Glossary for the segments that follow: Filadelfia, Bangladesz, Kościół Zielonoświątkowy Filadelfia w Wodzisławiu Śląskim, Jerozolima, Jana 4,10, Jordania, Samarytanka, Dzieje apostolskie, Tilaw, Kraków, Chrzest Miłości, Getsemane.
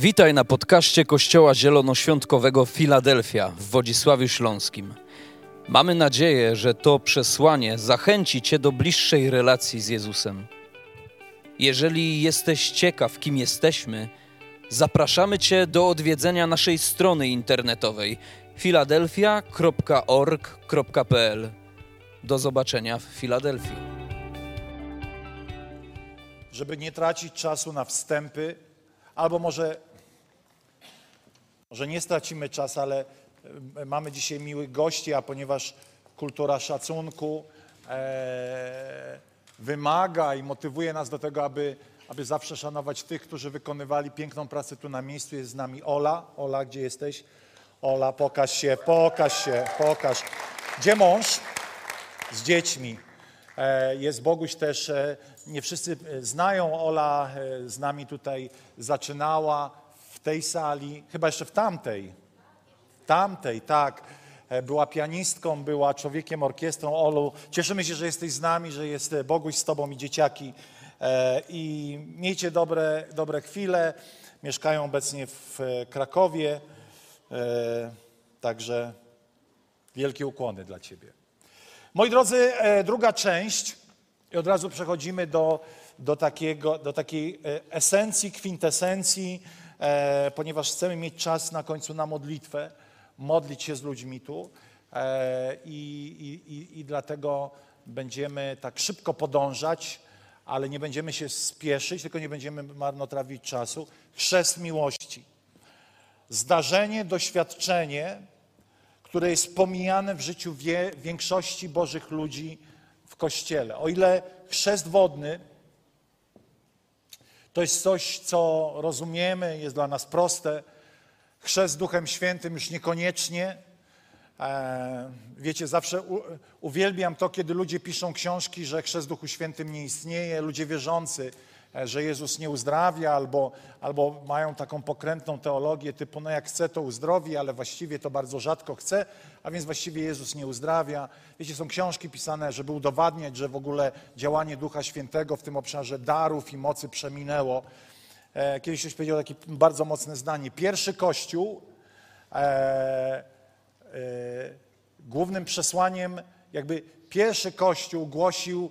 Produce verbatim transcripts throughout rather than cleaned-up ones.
Witaj na podcaście Kościoła Zielonoświątkowego Filadelfia w Wodzisławiu Śląskim. Mamy nadzieję, że to przesłanie zachęci Cię do bliższej relacji z Jezusem. Jeżeli jesteś ciekaw, kim jesteśmy, zapraszamy Cię do odwiedzenia naszej strony internetowej filadelfia kropka org kropka pe el. Do zobaczenia w Filadelfii. Żeby nie tracić czasu na wstępy, albo może, może nie stracimy czasu, ale mamy dzisiaj miłych gości, a ponieważ kultura szacunku e, wymaga i motywuje nas do tego, aby, aby zawsze szanować tych, którzy wykonywali piękną pracę tu na miejscu. Jest z nami Ola. Ola, gdzie jesteś? Ola, pokaż się, pokaż się, pokaż. Gdzie mąż? Z dziećmi. Jest Boguś też, nie wszyscy znają, Ola z nami tutaj zaczynała w tej sali, chyba jeszcze w tamtej, tamtej, tak. Była pianistką, była człowiekiem orkiestrą. Olu, cieszymy się, że jesteś z nami, że jest Boguś z Tobą i dzieciaki. I miejcie dobre, dobre chwile, mieszkają obecnie w Krakowie, także wielkie ukłony dla Ciebie. Moi drodzy, druga część i od razu przechodzimy do, do, takiego, do takiej esencji, kwintesencji, e, ponieważ chcemy mieć czas na końcu na modlitwę, modlić się z ludźmi tu e, i, i, i dlatego będziemy tak szybko podążać, ale nie będziemy się spieszyć, tylko nie będziemy marnotrawić czasu. Chrzest miłości. Zdarzenie, doświadczenie, które jest pomijane w życiu wie, większości Bożych ludzi w Kościele. O ile chrzest wodny to jest coś, co rozumiemy, jest dla nas proste, chrzest Duchem Świętym już niekoniecznie. E, wiecie, zawsze u, uwielbiam to, kiedy ludzie piszą książki, że chrzest Duchu Świętym nie istnieje, ludzie wierzący, że Jezus nie uzdrawia, albo, albo mają taką pokrętną teologię typu, no jak chce, to uzdrowi, ale właściwie to bardzo rzadko chce, a więc właściwie Jezus nie uzdrawia. Wiecie, są książki pisane, żeby udowadniać, że w ogóle działanie Ducha Świętego w tym obszarze darów i mocy przeminęło. Kiedyś ktoś powiedział takie bardzo mocne zdanie. Pierwszy Kościół, e, e, głównym przesłaniem, jakby pierwszy Kościół głosił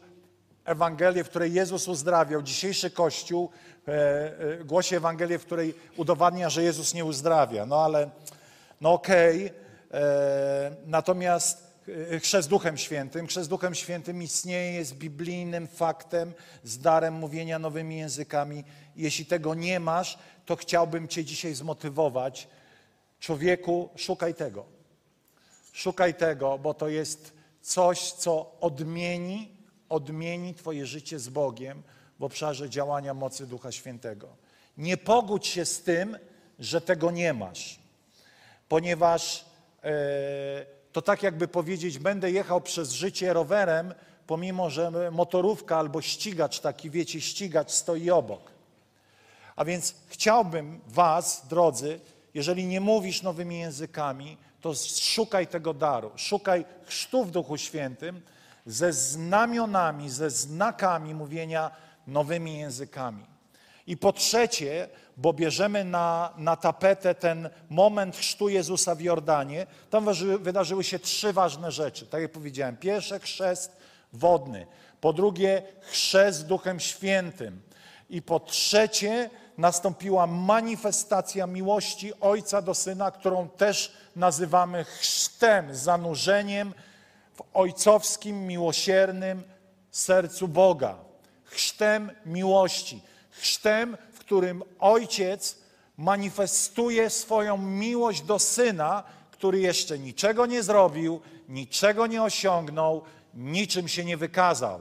Ewangelię, w której Jezus uzdrawiał. Dzisiejszy Kościół e, głosi Ewangelię, w której udowadnia, że Jezus nie uzdrawia. No ale, no okej. Okay. Natomiast chrzest Duchem Świętym. Chrzest Duchem Świętym istnieje, jest biblijnym faktem, z darem mówienia nowymi językami. Jeśli tego nie masz, to chciałbym Cię dzisiaj zmotywować. Człowieku, szukaj tego. Szukaj tego, bo to jest coś, co odmieni odmieni Twoje życie z Bogiem w obszarze działania mocy Ducha Świętego. Nie pogódź się z tym, że tego nie masz, ponieważ e, to tak jakby powiedzieć, będę jechał przez życie rowerem, pomimo że motorówka albo ścigacz taki, wiecie, ścigacz stoi obok. A więc chciałbym was, drodzy, jeżeli nie mówisz nowymi językami, to szukaj tego daru, szukaj chrztu w Duchu Świętym, ze znamionami, ze znakami mówienia nowymi językami. I po trzecie, bo bierzemy na, na tapetę ten moment chrztu Jezusa w Jordanie, tam wydarzyły się trzy ważne rzeczy. Tak jak powiedziałem, pierwsze chrzest wodny, po drugie chrzest Duchem Świętym i po trzecie nastąpiła manifestacja miłości Ojca do Syna, którą też nazywamy chrztem, zanurzeniem w ojcowskim, miłosiernym sercu Boga. Chrztem miłości. Chrztem, w którym Ojciec manifestuje swoją miłość do Syna, który jeszcze niczego nie zrobił, niczego nie osiągnął, niczym się nie wykazał.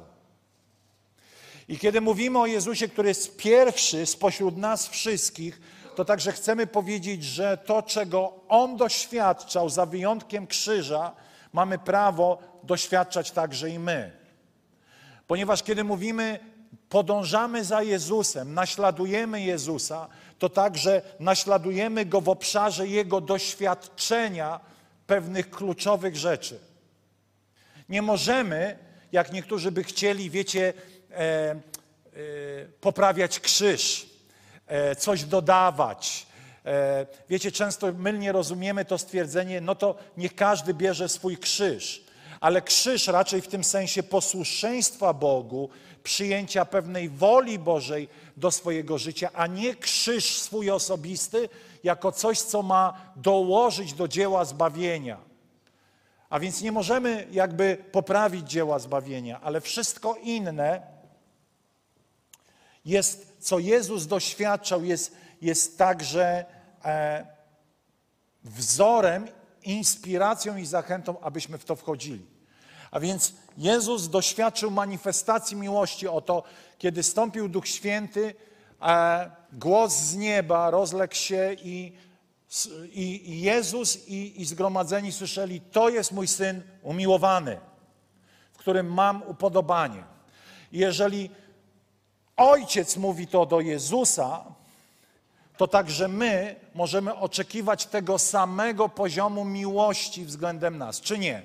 I kiedy mówimy o Jezusie, który jest pierwszy spośród nas wszystkich, to także chcemy powiedzieć, że to, czego On doświadczał za wyjątkiem krzyża, mamy prawo doświadczać także i my. Ponieważ kiedy mówimy, podążamy za Jezusem, naśladujemy Jezusa, to także naśladujemy Go w obszarze Jego doświadczenia pewnych kluczowych rzeczy. Nie możemy, jak niektórzy by chcieli, wiecie, e, e, poprawiać krzyż, e, coś dodawać, Wiecie, często mylnie rozumiemy to stwierdzenie, no to niech każdy bierze swój krzyż. Ale krzyż raczej w tym sensie posłuszeństwa Bogu, przyjęcia pewnej woli Bożej do swojego życia, a nie krzyż swój osobisty jako coś, co ma dołożyć do dzieła zbawienia. A więc nie możemy jakby poprawić dzieła zbawienia, ale wszystko inne jest, co Jezus doświadczał, jest, jest także e, wzorem, inspiracją i zachętą, abyśmy w to wchodzili. A więc Jezus doświadczył manifestacji miłości. Oto, kiedy stąpił Duch Święty, głos z nieba rozległ się i, i, i Jezus i, i zgromadzeni słyszeli: to jest mój Syn umiłowany, w którym mam upodobanie. Jeżeli Ojciec mówi to do Jezusa, to także my możemy oczekiwać tego samego poziomu miłości względem nas, czy nie?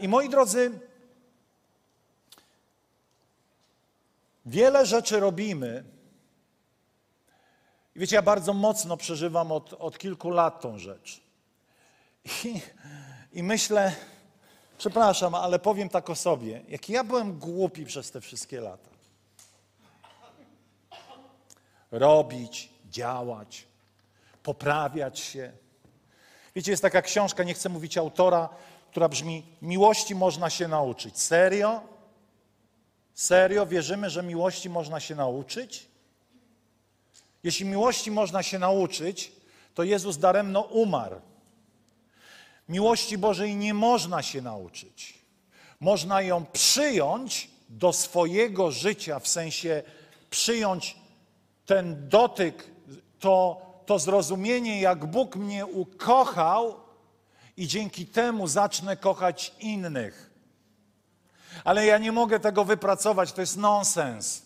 I moi drodzy, wiele rzeczy robimy. I wiecie, ja bardzo mocno przeżywam od, od kilku lat tą rzecz. I, i myślę, przepraszam, ale powiem tak o sobie, jak ja byłem głupi przez te wszystkie lata. Robić, działać, poprawiać się. Wiecie, jest taka książka, nie chcę mówić autora, która brzmi: miłości można się nauczyć. Serio? Serio? Wierzymy, że miłości można się nauczyć? Jeśli miłości można się nauczyć, to Jezus daremno umarł. Miłości Bożej nie można się nauczyć. Można ją przyjąć do swojego życia, w sensie przyjąć ten dotyk, to, to zrozumienie, jak Bóg mnie ukochał i dzięki temu zacznę kochać innych. Ale ja nie mogę tego wypracować, to jest nonsens.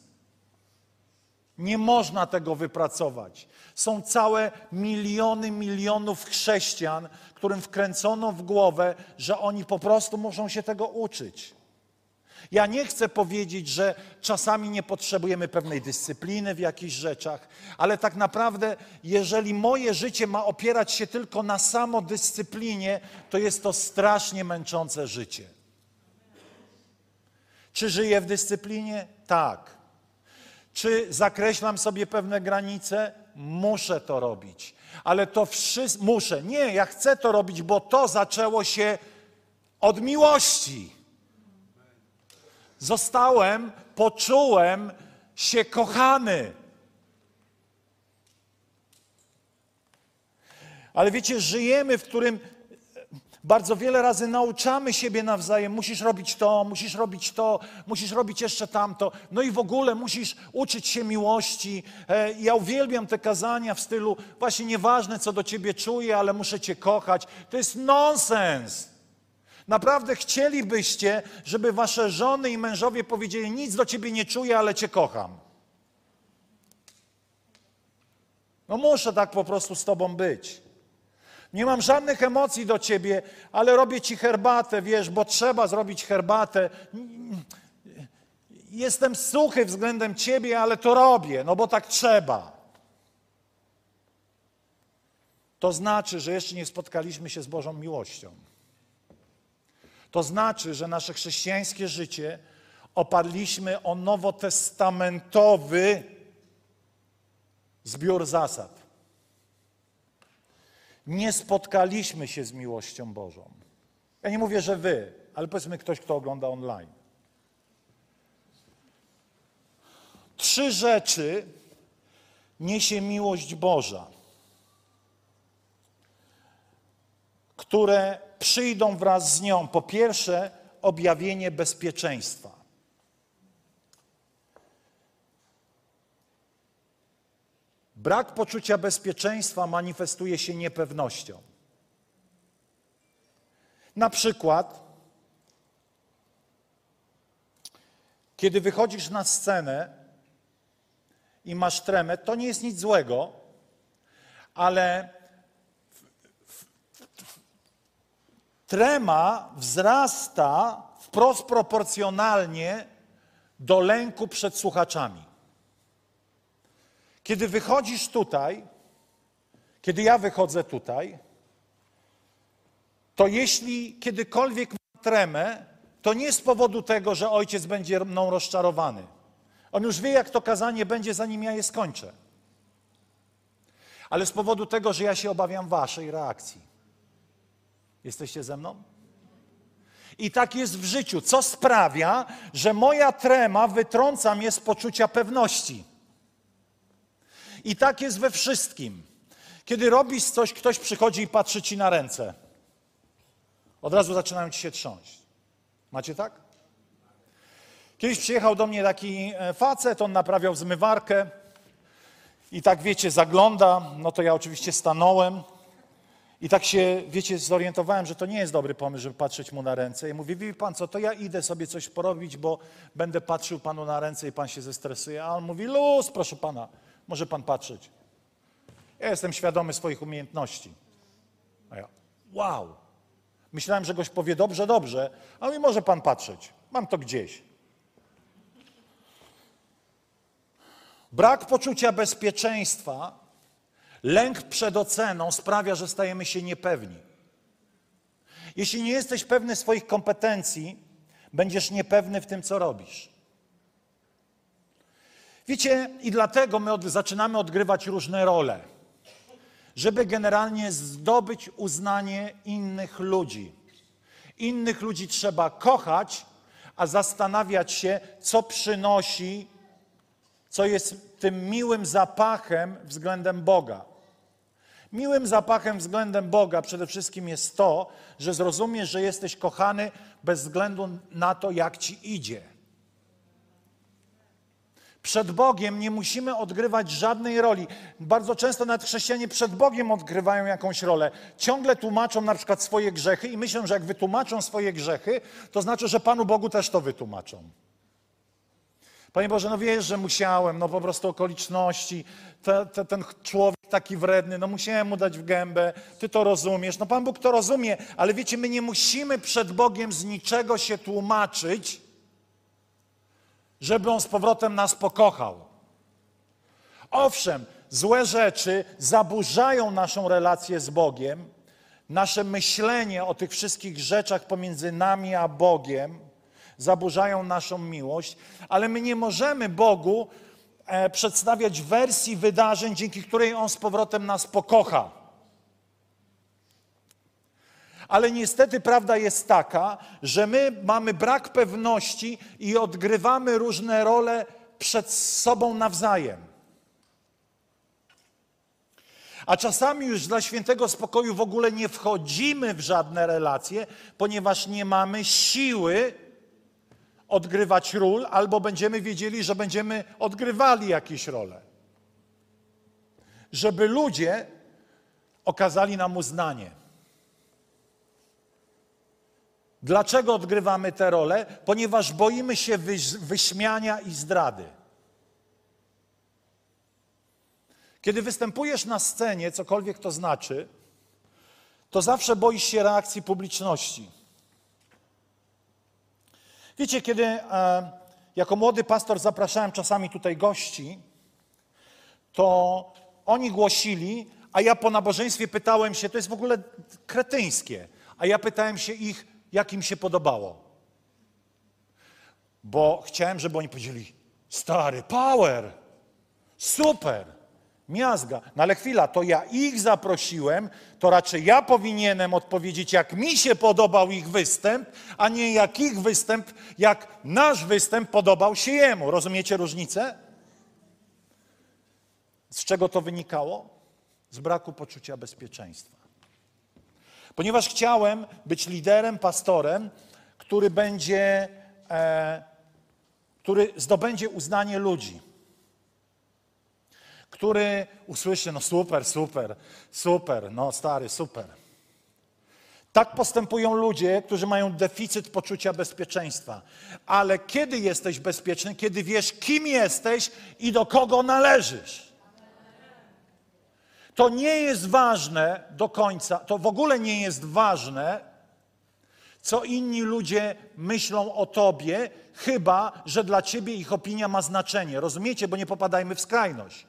Nie można tego wypracować. Są całe miliony, milionów chrześcijan, którym wkręcono w głowę, że oni po prostu muszą się tego uczyć. Ja nie chcę powiedzieć, że czasami nie potrzebujemy pewnej dyscypliny w jakichś rzeczach, ale tak naprawdę, jeżeli moje życie ma opierać się tylko na samodyscyplinie, to jest to strasznie męczące życie. Czy żyję w dyscyplinie? Tak. Czy zakreślam sobie pewne granice? Muszę to robić. Ale to wszystko... Muszę. Nie, ja chcę to robić, bo to zaczęło się od miłości. Zostałem, poczułem się kochany. Ale wiecie, żyjemy, w którym bardzo wiele razy nauczamy siebie nawzajem. Musisz robić to, musisz robić to, musisz robić jeszcze tamto. No i w ogóle musisz uczyć się miłości. Ja uwielbiam te kazania w stylu: właśnie nieważne, co do ciebie czuję, ale muszę cię kochać. To jest nonsens. Naprawdę chcielibyście, żeby wasze żony i mężowie powiedzieli: nic do ciebie nie czuję, ale cię kocham. No muszę tak po prostu z tobą być. Nie mam żadnych emocji do ciebie, ale robię ci herbatę, wiesz, bo trzeba zrobić herbatę. Jestem suchy względem ciebie, ale to robię, no bo tak trzeba. To znaczy, że jeszcze nie spotkaliśmy się z Bożą miłością. To znaczy, że nasze chrześcijańskie życie oparliśmy o nowotestamentowy zbiór zasad. Nie spotkaliśmy się z miłością Bożą. Ja nie mówię, że wy, ale powiedzmy ktoś, kto ogląda online. Trzy rzeczy niesie miłość Boża, które przyjdą wraz z nią. Po pierwsze, objawienie bezpieczeństwa. Brak poczucia bezpieczeństwa manifestuje się niepewnością. Na przykład, kiedy wychodzisz na scenę i masz tremę, to nie jest nic złego, ale trema wzrasta wprost proporcjonalnie do lęku przed słuchaczami. Kiedy wychodzisz tutaj, kiedy ja wychodzę tutaj, to jeśli kiedykolwiek mam tremę, to nie z powodu tego, że ojciec będzie mną rozczarowany. On już wie, jak to kazanie będzie, zanim ja je skończę. Ale z powodu tego, że ja się obawiam waszej reakcji. Jesteście ze mną? I tak jest w życiu. Co sprawia, że moja trema wytrąca mnie z poczucia pewności. I tak jest we wszystkim. Kiedy robisz coś, ktoś przychodzi i patrzy ci na ręce. Od razu zaczynają ci się trząść. Macie tak? Kiedyś przyjechał do mnie taki facet, on naprawiał zmywarkę i tak, wiecie, zagląda, no to ja oczywiście stanąłem i tak się, wiecie, zorientowałem, że to nie jest dobry pomysł, żeby patrzeć mu na ręce. I mówię, wie pan co, to ja idę sobie coś porobić, bo będę patrzył panu na ręce i pan się zestresuje. A on mówi, luz, proszę pana, może pan patrzeć. Ja jestem świadomy swoich umiejętności. A ja, wow. Myślałem, że goś powie dobrze, dobrze, a on mówi, może pan patrzeć, mam to gdzieś. Brak poczucia bezpieczeństwa, lęk przed oceną sprawia, że stajemy się niepewni. Jeśli nie jesteś pewny swoich kompetencji, będziesz niepewny w tym, co robisz. Wiecie, i dlatego my od, zaczynamy odgrywać różne role, żeby generalnie zdobyć uznanie innych ludzi. Innych ludzi trzeba kochać, a zastanawiać się, co przynosi, co jest tym miłym zapachem względem Boga. Miłym zapachem względem Boga przede wszystkim jest to, że zrozumiesz, że jesteś kochany bez względu na to, jak ci idzie. Przed Bogiem nie musimy odgrywać żadnej roli. Bardzo często nawet chrześcijanie przed Bogiem odgrywają jakąś rolę. Ciągle tłumaczą na przykład swoje grzechy i myślą, że jak wytłumaczą swoje grzechy, to znaczy, że Panu Bogu też to wytłumaczą. Panie Boże, no wiesz, że musiałem, no po prostu okoliczności, te, te, ten człowiek taki wredny, no musiałem mu dać w gębę, Ty to rozumiesz. No Pan Bóg to rozumie, ale wiecie, my nie musimy przed Bogiem z niczego się tłumaczyć, żeby On z powrotem nas pokochał. Owszem, złe rzeczy zaburzają naszą relację z Bogiem, nasze myślenie o tych wszystkich rzeczach pomiędzy nami a Bogiem zaburzają naszą miłość, ale my nie możemy Bogu e, przedstawiać wersji wydarzeń, dzięki której On z powrotem nas pokocha. Ale niestety prawda jest taka, że my mamy brak pewności i odgrywamy różne role przed sobą nawzajem. A czasami już dla świętego spokoju w ogóle nie wchodzimy w żadne relacje, ponieważ nie mamy siły odgrywać ról, albo będziemy wiedzieli, że będziemy odgrywali jakieś role. Żeby ludzie okazali nam uznanie. Dlaczego odgrywamy te role? Ponieważ boimy się wyś- wyśmiania i zdrady. Kiedy występujesz na scenie, cokolwiek to znaczy, to zawsze boisz się reakcji publiczności. Wiecie, kiedy e, jako młody pastor zapraszałem czasami tutaj gości, to oni głosili, a ja po nabożeństwie pytałem się, to jest w ogóle kretyńskie, a ja pytałem się ich, jak im się podobało. Bo chciałem, żeby oni powiedzieli, stary, power, super, miazga. No ale chwila, to ja ich zaprosiłem, to raczej ja powinienem odpowiedzieć, jak mi się podobał ich występ, a nie jak ich występ, jak nasz występ podobał się jemu. Rozumiecie różnicę? Z czego to wynikało? Z braku poczucia bezpieczeństwa. Ponieważ chciałem być liderem, pastorem, który będzie, e, który zdobędzie uznanie ludzi. Który usłyszy, no super, super, super, no stary, super. Tak postępują ludzie, którzy mają deficyt poczucia bezpieczeństwa. Ale kiedy jesteś bezpieczny? Kiedy wiesz, kim jesteś i do kogo należysz. To nie jest ważne do końca, to w ogóle nie jest ważne, co inni ludzie myślą o tobie, chyba że dla ciebie ich opinia ma znaczenie. Rozumiecie? Bo nie popadajmy w skrajność.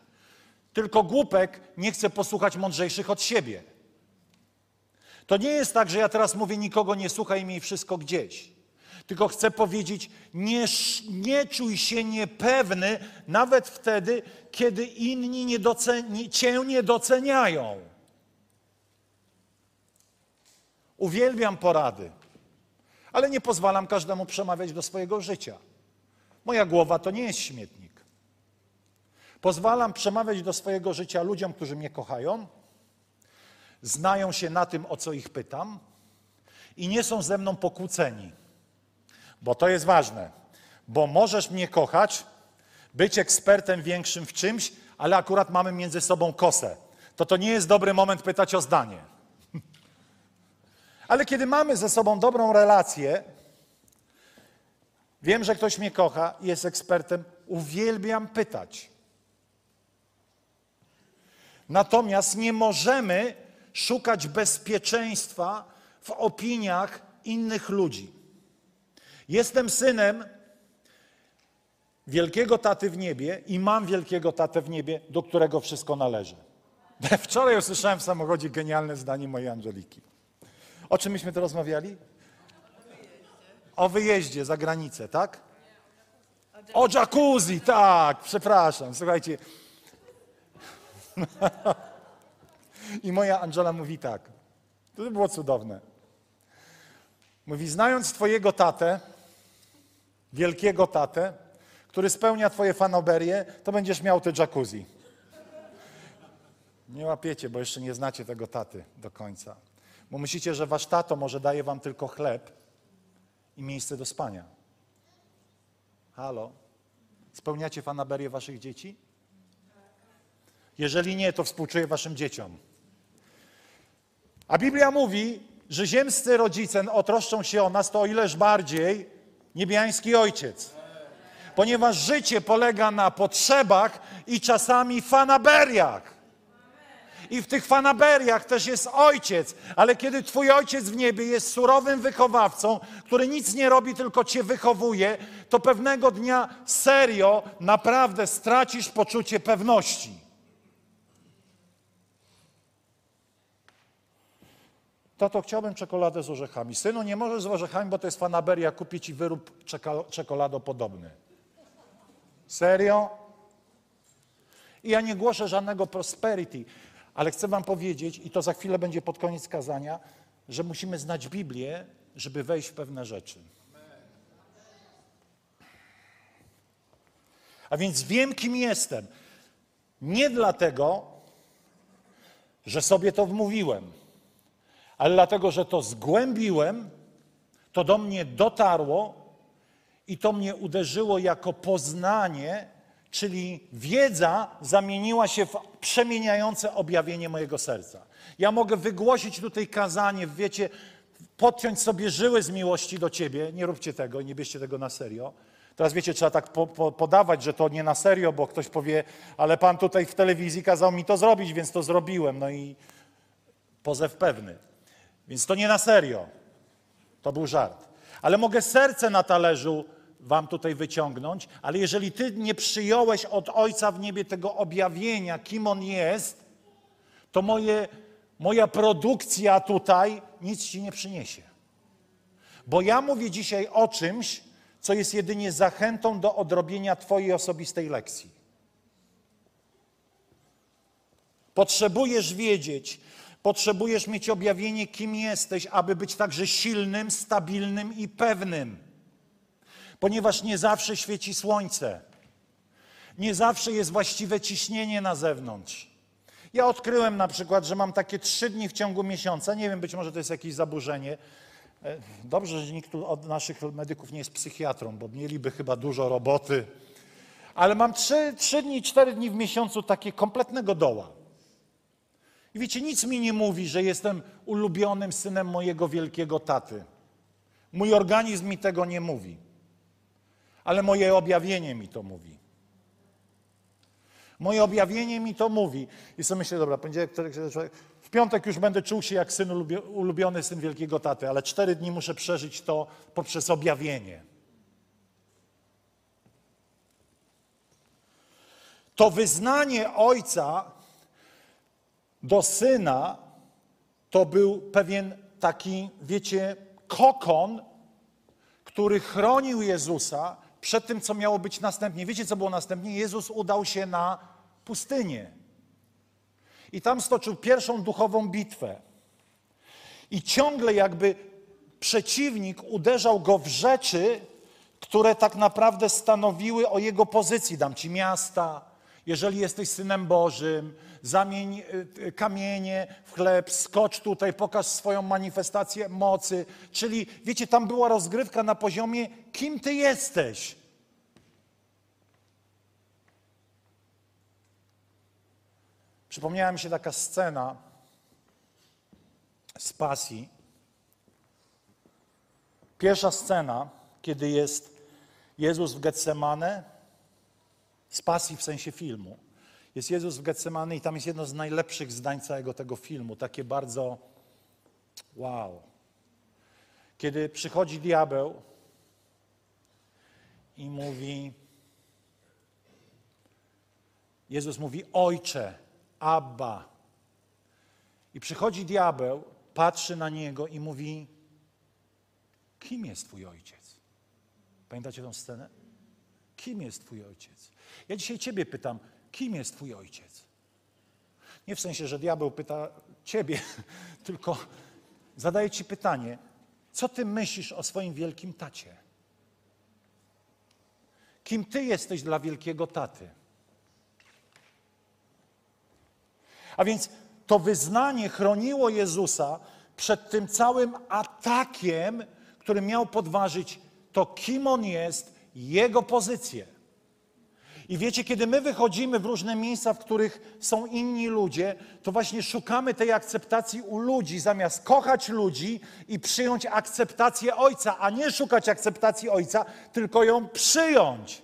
Tylko głupek nie chce posłuchać mądrzejszych od siebie. To nie jest tak, że ja teraz mówię, nikogo nie słuchaj, miej wszystko gdzieś. Tylko chcę powiedzieć, nie, nie czuj się niepewny nawet wtedy, kiedy inni nie doceni, cię nie doceniają. Uwielbiam porady, ale nie pozwalam każdemu przemawiać do swojego życia. Moja głowa to nie jest śmietnik. Pozwalam przemawiać do swojego życia ludziom, którzy mnie kochają, znają się na tym, o co ich pytam i nie są ze mną pokłóceni. Bo to jest ważne, bo możesz mnie kochać, być ekspertem większym w czymś, ale akurat mamy między sobą kosę. To to nie jest dobry moment pytać o zdanie. Ale kiedy mamy ze sobą dobrą relację, wiem, że ktoś mnie kocha i jest ekspertem, uwielbiam pytać. Natomiast nie możemy szukać bezpieczeństwa w opiniach innych ludzi. Jestem synem wielkiego taty w niebie i mam wielkiego tatę w niebie, do którego wszystko należy. Wczoraj usłyszałem w samochodzie genialne zdanie mojej Angeliki. O czym myśmy to rozmawiali? O wyjeździe za granicę, tak? O jacuzzi, tak, przepraszam, słuchajcie. I moja Angela mówi tak, to było cudowne. Mówi, znając twojego tatę, wielkiego tatę, który spełnia twoje fanaberie, to będziesz miał te jacuzzi. Nie łapiecie, bo jeszcze nie znacie tego taty do końca. Bo myślicie, że wasz tato może daje wam tylko chleb i miejsce do spania. Halo? Spełniacie fanaberie waszych dzieci? Jeżeli nie, to współczuję waszym dzieciom. A Biblia mówi, że ziemscy rodzice otroszczą się o nas, to o ileż bardziej niebiański Ojciec. Ponieważ życie polega na potrzebach i czasami fanaberiach. I w tych fanaberiach też jest Ojciec. Ale kiedy twój Ojciec w niebie jest surowym wychowawcą, który nic nie robi, tylko cię wychowuje, to pewnego dnia serio, naprawdę stracisz poczucie pewności. Tato, chciałbym czekoladę z orzechami. Synu, nie możesz z orzechami, bo to jest fanaberia. Kupię ci wyrób czekoladopodobny. Serio? I ja nie głoszę żadnego prosperity, ale chcę wam powiedzieć, i to za chwilę będzie pod koniec kazania, że musimy znać Biblię, żeby wejść w pewne rzeczy. A więc wiem, kim jestem. Nie dlatego, że sobie to wmówiłem, ale dlatego, że to zgłębiłem, to do mnie dotarło i to mnie uderzyło jako poznanie, czyli wiedza zamieniła się w przemieniające objawienie mojego serca. Ja mogę wygłosić tutaj kazanie, wiecie, podciąć sobie żyły z miłości do ciebie. Nie róbcie tego, nie bierzcie tego na serio. Teraz wiecie, trzeba tak po, po, podawać, że to nie na serio, bo ktoś powie, ale pan tutaj w telewizji kazał mi to zrobić, więc to zrobiłem. No i pozew pewny. Więc to nie na serio. To był żart. Ale mogę serce na talerzu wam tutaj wyciągnąć, ale jeżeli ty nie przyjąłeś od Ojca w niebie tego objawienia, kim On jest, to moje, moja produkcja tutaj nic ci nie przyniesie. Bo ja mówię dzisiaj o czymś, co jest jedynie zachętą do odrobienia twojej osobistej lekcji. Potrzebujesz wiedzieć, potrzebujesz mieć objawienie, kim jesteś, aby być także silnym, stabilnym i pewnym. Ponieważ nie zawsze świeci słońce. Nie zawsze jest właściwe ciśnienie na zewnątrz. Ja odkryłem na przykład, że mam takie trzy dni w ciągu miesiąca. Nie wiem, być może to jest jakieś zaburzenie. Dobrze, że nikt tu od naszych medyków nie jest psychiatrą, bo mieliby chyba dużo roboty. Ale mam trzy, trzy dni, cztery dni w miesiącu takie kompletnego doła. I wiecie, nic mi nie mówi, że jestem ulubionym synem mojego wielkiego taty. Mój organizm mi tego nie mówi. Ale moje objawienie mi to mówi. Moje objawienie mi to mówi. I sobie myślę, dobra, poniedziałek, wtorek, w piątek już będę czuł się jak syn ulubiony syn wielkiego taty, ale cztery dni muszę przeżyć to poprzez objawienie. To wyznanie ojca do syna to był pewien taki, wiecie, kokon, który chronił Jezusa przed tym, co miało być następnie. Wiecie, co było następnie? Jezus udał się na pustynię. I tam stoczył pierwszą duchową bitwę. I ciągle jakby przeciwnik uderzał go w rzeczy, które tak naprawdę stanowiły o jego pozycji. Dam ci miasta, jeżeli jesteś Synem Bożym, zamień kamienie w chleb, skocz tutaj, pokaż swoją manifestację mocy. Czyli, wiecie, tam była rozgrywka na poziomie, kim ty jesteś. Przypomniała mi się taka scena z Pasji. Pierwsza scena, kiedy jest Jezus w Getsemane, z Pasji w sensie filmu. Jest Jezus w Getsemane i tam jest jedno z najlepszych zdań całego tego filmu. Takie bardzo wow. Kiedy przychodzi diabeł i mówi, Jezus mówi, Ojcze, Abba. I przychodzi diabeł, patrzy na niego i mówi, kim jest twój ojciec? Pamiętacie tę scenę? Kim jest twój ojciec? Ja dzisiaj ciebie pytam, kim jest twój ojciec? Nie w sensie, że diabeł pyta ciebie, tylko zadaje ci pytanie, co ty myślisz o swoim wielkim tacie? Kim ty jesteś dla wielkiego taty? A więc to wyznanie chroniło Jezusa przed tym całym atakiem, który miał podważyć to, kim on jest, jego pozycję. I wiecie, kiedy my wychodzimy w różne miejsca, w których są inni ludzie, to właśnie szukamy tej akceptacji u ludzi, zamiast kochać ludzi i przyjąć akceptację Ojca, a nie szukać akceptacji Ojca, tylko ją przyjąć.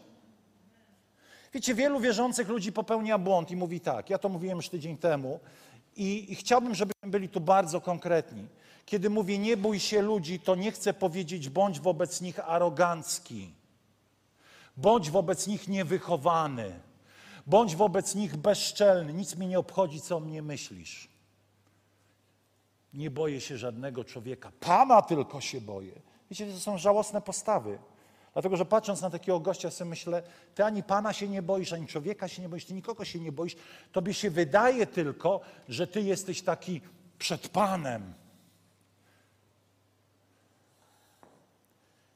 Wiecie, wielu wierzących ludzi popełnia błąd i mówi tak, ja to mówiłem już tydzień temu i, i chciałbym, żebyśmy byli tu bardzo konkretni. Kiedy mówię nie bój się ludzi, to nie chcę powiedzieć bądź wobec nich arogancki. Bądź wobec nich niewychowany. Bądź wobec nich bezczelny. Nic mi nie obchodzi, co o mnie myślisz. Nie boję się żadnego człowieka. Pana tylko się boję. Wiecie, to są żałosne postawy. Dlatego, że patrząc na takiego gościa, sobie myślę, ty ani Pana się nie boisz, ani człowieka się nie boisz, ty nikogo się nie boisz. Tobie się wydaje tylko, że ty jesteś taki przed Panem.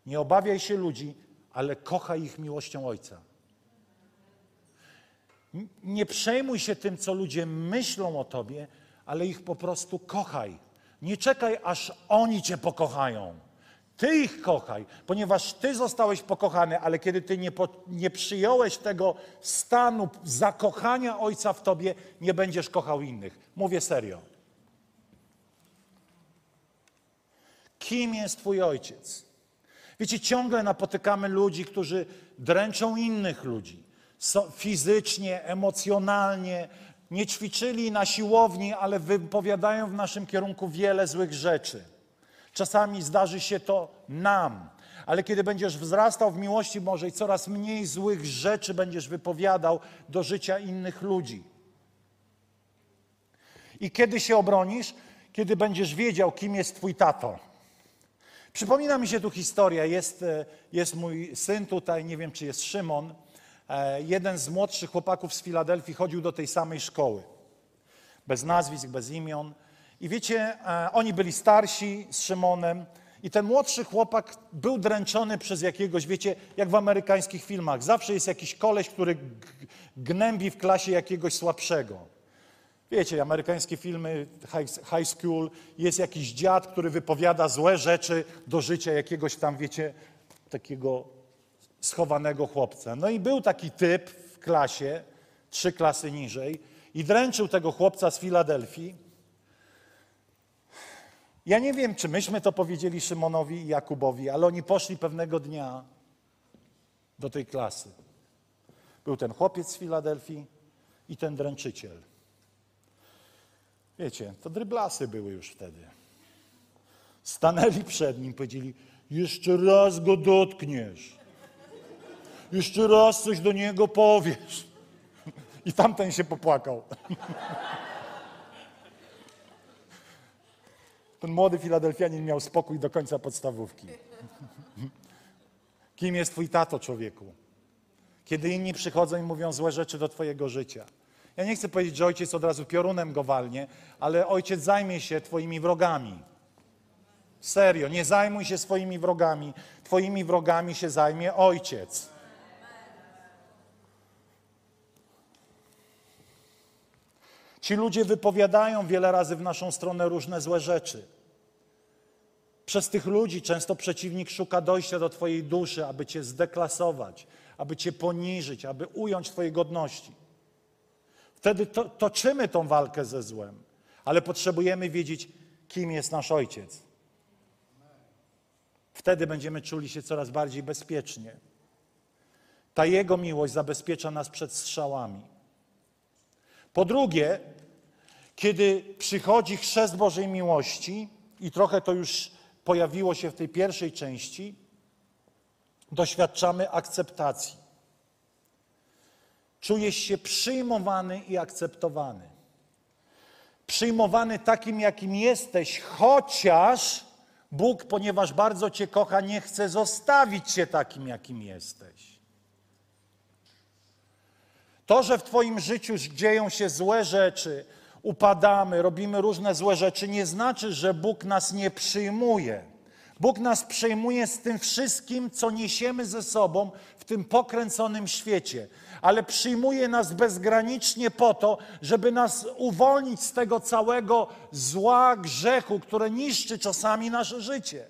Nie obawiaj się ludzi, ale kochaj ich miłością Ojca. Nie przejmuj się tym, co ludzie myślą o tobie, ale ich po prostu kochaj. Nie czekaj, aż oni cię pokochają. Ty ich kochaj, ponieważ ty zostałeś pokochany, ale kiedy ty nie, po, nie przyjąłeś tego stanu zakochania Ojca w tobie, nie będziesz kochał innych. Mówię serio. Kim jest twój ojciec? Wiecie, ciągle napotykamy ludzi, którzy dręczą innych ludzi. So, fizycznie, emocjonalnie, nie ćwiczyli na siłowni, ale wypowiadają w naszym kierunku wiele złych rzeczy. Czasami zdarzy się to nam, ale kiedy będziesz wzrastał w miłości Bożej, coraz mniej złych rzeczy będziesz wypowiadał do życia innych ludzi. I kiedy się obronisz? Kiedy będziesz wiedział, kim jest twój tato. Przypomina mi się tu historia, jest, jest mój syn tutaj, nie wiem czy jest Szymon, jeden z młodszych chłopaków z Filadelfii chodził do tej samej szkoły, bez nazwisk, bez imion i wiecie, oni byli starsi z Szymonem i ten młodszy chłopak był dręczony przez jakiegoś, wiecie, jak w amerykańskich filmach, zawsze jest jakiś koleś, który gnębi w klasie jakiegoś słabszego. Wiecie, amerykańskie filmy, high school, jest jakiś dziad, który wypowiada złe rzeczy do życia jakiegoś tam, wiecie, takiego schowanego chłopca. No i był taki typ w klasie, trzy klasy niżej i dręczył tego chłopca z Filadelfii. Ja nie wiem, czy myśmy to powiedzieli Szymonowi i Jakubowi, ale oni poszli pewnego dnia do tej klasy. Był ten chłopiec z Filadelfii i ten dręczyciel. Wiecie, to dryblasy były już wtedy. Stanęli przed nim, powiedzieli, jeszcze raz go dotkniesz. Jeszcze raz coś do niego powiesz. I tamten się popłakał. Ten młody Filadelfianin miał spokój do końca podstawówki. Kim jest twój tato, człowieku? Kiedy inni przychodzą i mówią złe rzeczy do twojego życia. Ja nie chcę powiedzieć, że ojciec od razu piorunem go walnie, ale ojciec zajmie się twoimi wrogami. Serio, nie zajmuj się swoimi wrogami. Twoimi wrogami się zajmie ojciec. Ci ludzie wypowiadają wiele razy w naszą stronę różne złe rzeczy. Przez tych ludzi często przeciwnik szuka dojścia do twojej duszy, aby cię zdeklasować, aby cię poniżyć, aby ująć twojej godności. Wtedy to, toczymy tą walkę ze złem, ale potrzebujemy wiedzieć, kim jest nasz ojciec. Wtedy będziemy czuli się coraz bardziej bezpiecznie. Ta Jego miłość zabezpiecza nas przed strzałami. Po drugie, kiedy przychodzi chrzest Bożej miłości, i trochę to już pojawiło się w tej pierwszej części, doświadczamy akceptacji. Czujesz się przyjmowany i akceptowany. Przyjmowany takim, jakim jesteś, chociaż Bóg, ponieważ bardzo cię kocha, nie chce zostawić cię takim, jakim jesteś. To, że w twoim życiu dzieją się złe rzeczy, upadamy, robimy różne złe rzeczy, nie znaczy, że Bóg nas nie przyjmuje. Bóg nas przyjmuje z tym wszystkim, co niesiemy ze sobą w tym pokręconym świecie. Ale przyjmuje nas bezgranicznie po to, żeby nas uwolnić z tego całego zła, grzechu, które niszczy czasami nasze życie.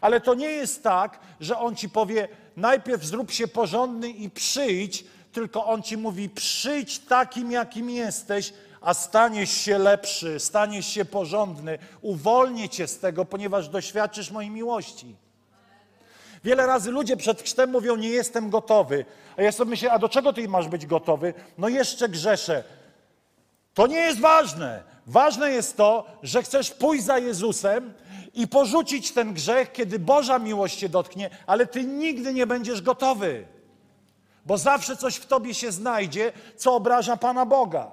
Ale to nie jest tak, że On ci powie, najpierw zrób się porządny i przyjdź, tylko On ci mówi, przyjdź takim, jakim jesteś, a staniesz się lepszy, staniesz się porządny, uwolnię cię z tego, ponieważ doświadczysz mojej miłości. Wiele razy ludzie przed chrztem mówią, nie jestem gotowy. A ja sobie myślę, a do czego ty masz być gotowy? No jeszcze grzeszę. To nie jest ważne. Ważne jest to, że chcesz pójść za Jezusem i porzucić ten grzech, kiedy Boża miłość cię dotknie, ale ty nigdy nie będziesz gotowy. Bo zawsze coś w tobie się znajdzie, co obraża Pana Boga.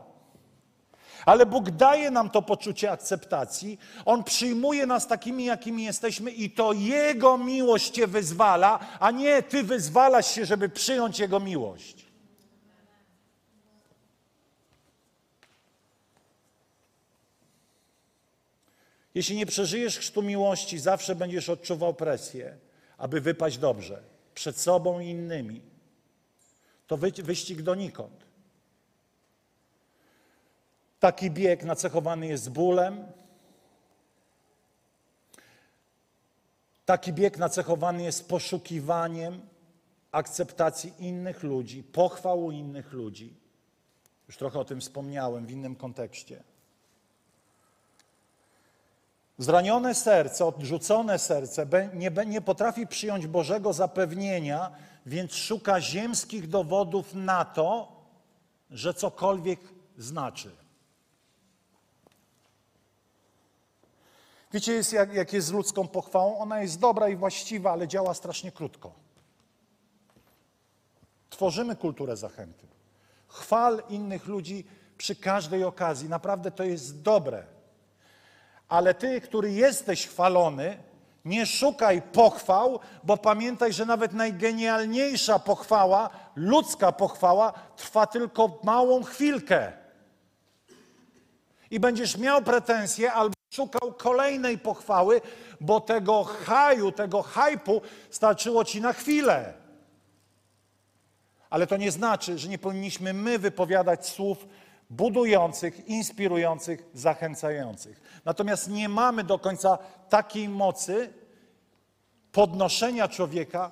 Ale Bóg daje nam to poczucie akceptacji. On przyjmuje nas takimi, jakimi jesteśmy i to Jego miłość cię wyzwala, a nie ty wyzwalasz się, żeby przyjąć Jego miłość. Jeśli nie przeżyjesz chrztu miłości, zawsze będziesz odczuwał presję, aby wypaść dobrze, przed sobą i innymi. To wy, wyścig donikąd. Taki bieg nacechowany jest bólem. Taki bieg nacechowany jest poszukiwaniem akceptacji innych ludzi, pochwał innych ludzi. Już trochę o tym wspomniałem w innym kontekście. Zranione serce, odrzucone serce nie, nie potrafi przyjąć Bożego zapewnienia, więc szuka ziemskich dowodów na to, że cokolwiek znaczy. Wiecie, jest jak, jak jest z ludzką pochwałą? Ona jest dobra i właściwa, ale działa strasznie krótko. Tworzymy kulturę zachęty. Chwal innych ludzi przy każdej okazji. Naprawdę to jest dobre. Ale ty, który jesteś chwalony, nie szukaj pochwał, bo pamiętaj, że nawet najgenialniejsza pochwała, ludzka pochwała, trwa tylko małą chwilkę. I będziesz miał pretensje albo szukał kolejnej pochwały, bo tego haju, tego hajpu starczyło ci na chwilę. Ale to nie znaczy, że nie powinniśmy my wypowiadać słów budujących, inspirujących, zachęcających. Natomiast nie mamy do końca takiej mocy podnoszenia człowieka,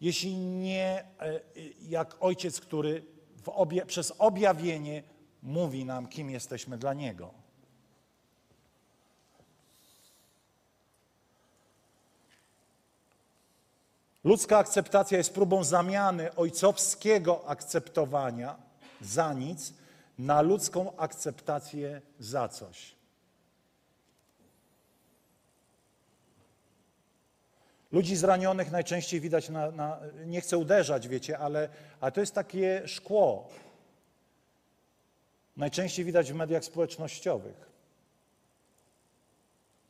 jeśli nie jak ojciec, który w obja- przez objawienie mówi nam, kim jesteśmy dla niego. Ludzka akceptacja jest próbą zamiany ojcowskiego akceptowania za nic na ludzką akceptację za coś. Ludzi zranionych najczęściej widać na, na nie chcę uderzać, wiecie, ale, ale to jest takie szkło. Najczęściej widać w mediach społecznościowych.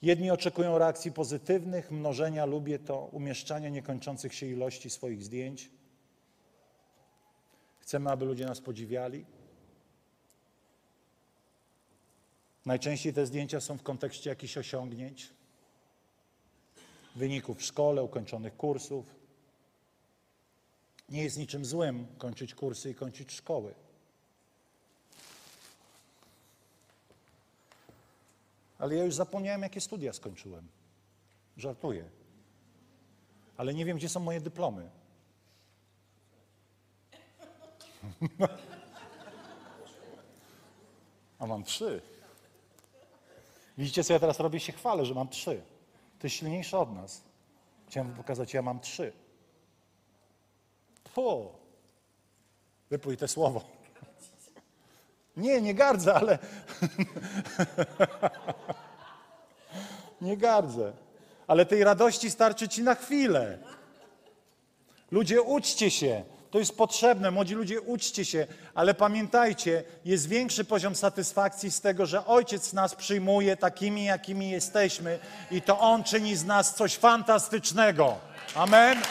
Jedni oczekują reakcji pozytywnych, mnożenia, lubię to, umieszczania niekończących się ilości swoich zdjęć. Chcemy, aby ludzie nas podziwiali. Najczęściej te zdjęcia są w kontekście jakichś osiągnięć, wyników w szkole, ukończonych kursów. Nie jest niczym złym kończyć kursy i kończyć szkoły. Ale ja już zapomniałem, jakie studia skończyłem. Żartuję. Ale nie wiem, gdzie są moje dyplomy. A mam trzy. Widzicie, co ja teraz robię? Się chwalę, że mam trzy. To jest silniejsze od nas. Chciałem pokazać, ja mam trzy. Po. Wypluj te słowo. Nie, nie gardzę, ale... nie gardzę. Ale tej radości starczy ci na chwilę. Ludzie, uczcie się. To jest potrzebne. Młodzi ludzie, uczcie się. Ale pamiętajcie, jest większy poziom satysfakcji z tego, że Ojciec nas przyjmuje takimi, jakimi jesteśmy i to On czyni z nas coś fantastycznego. Amen.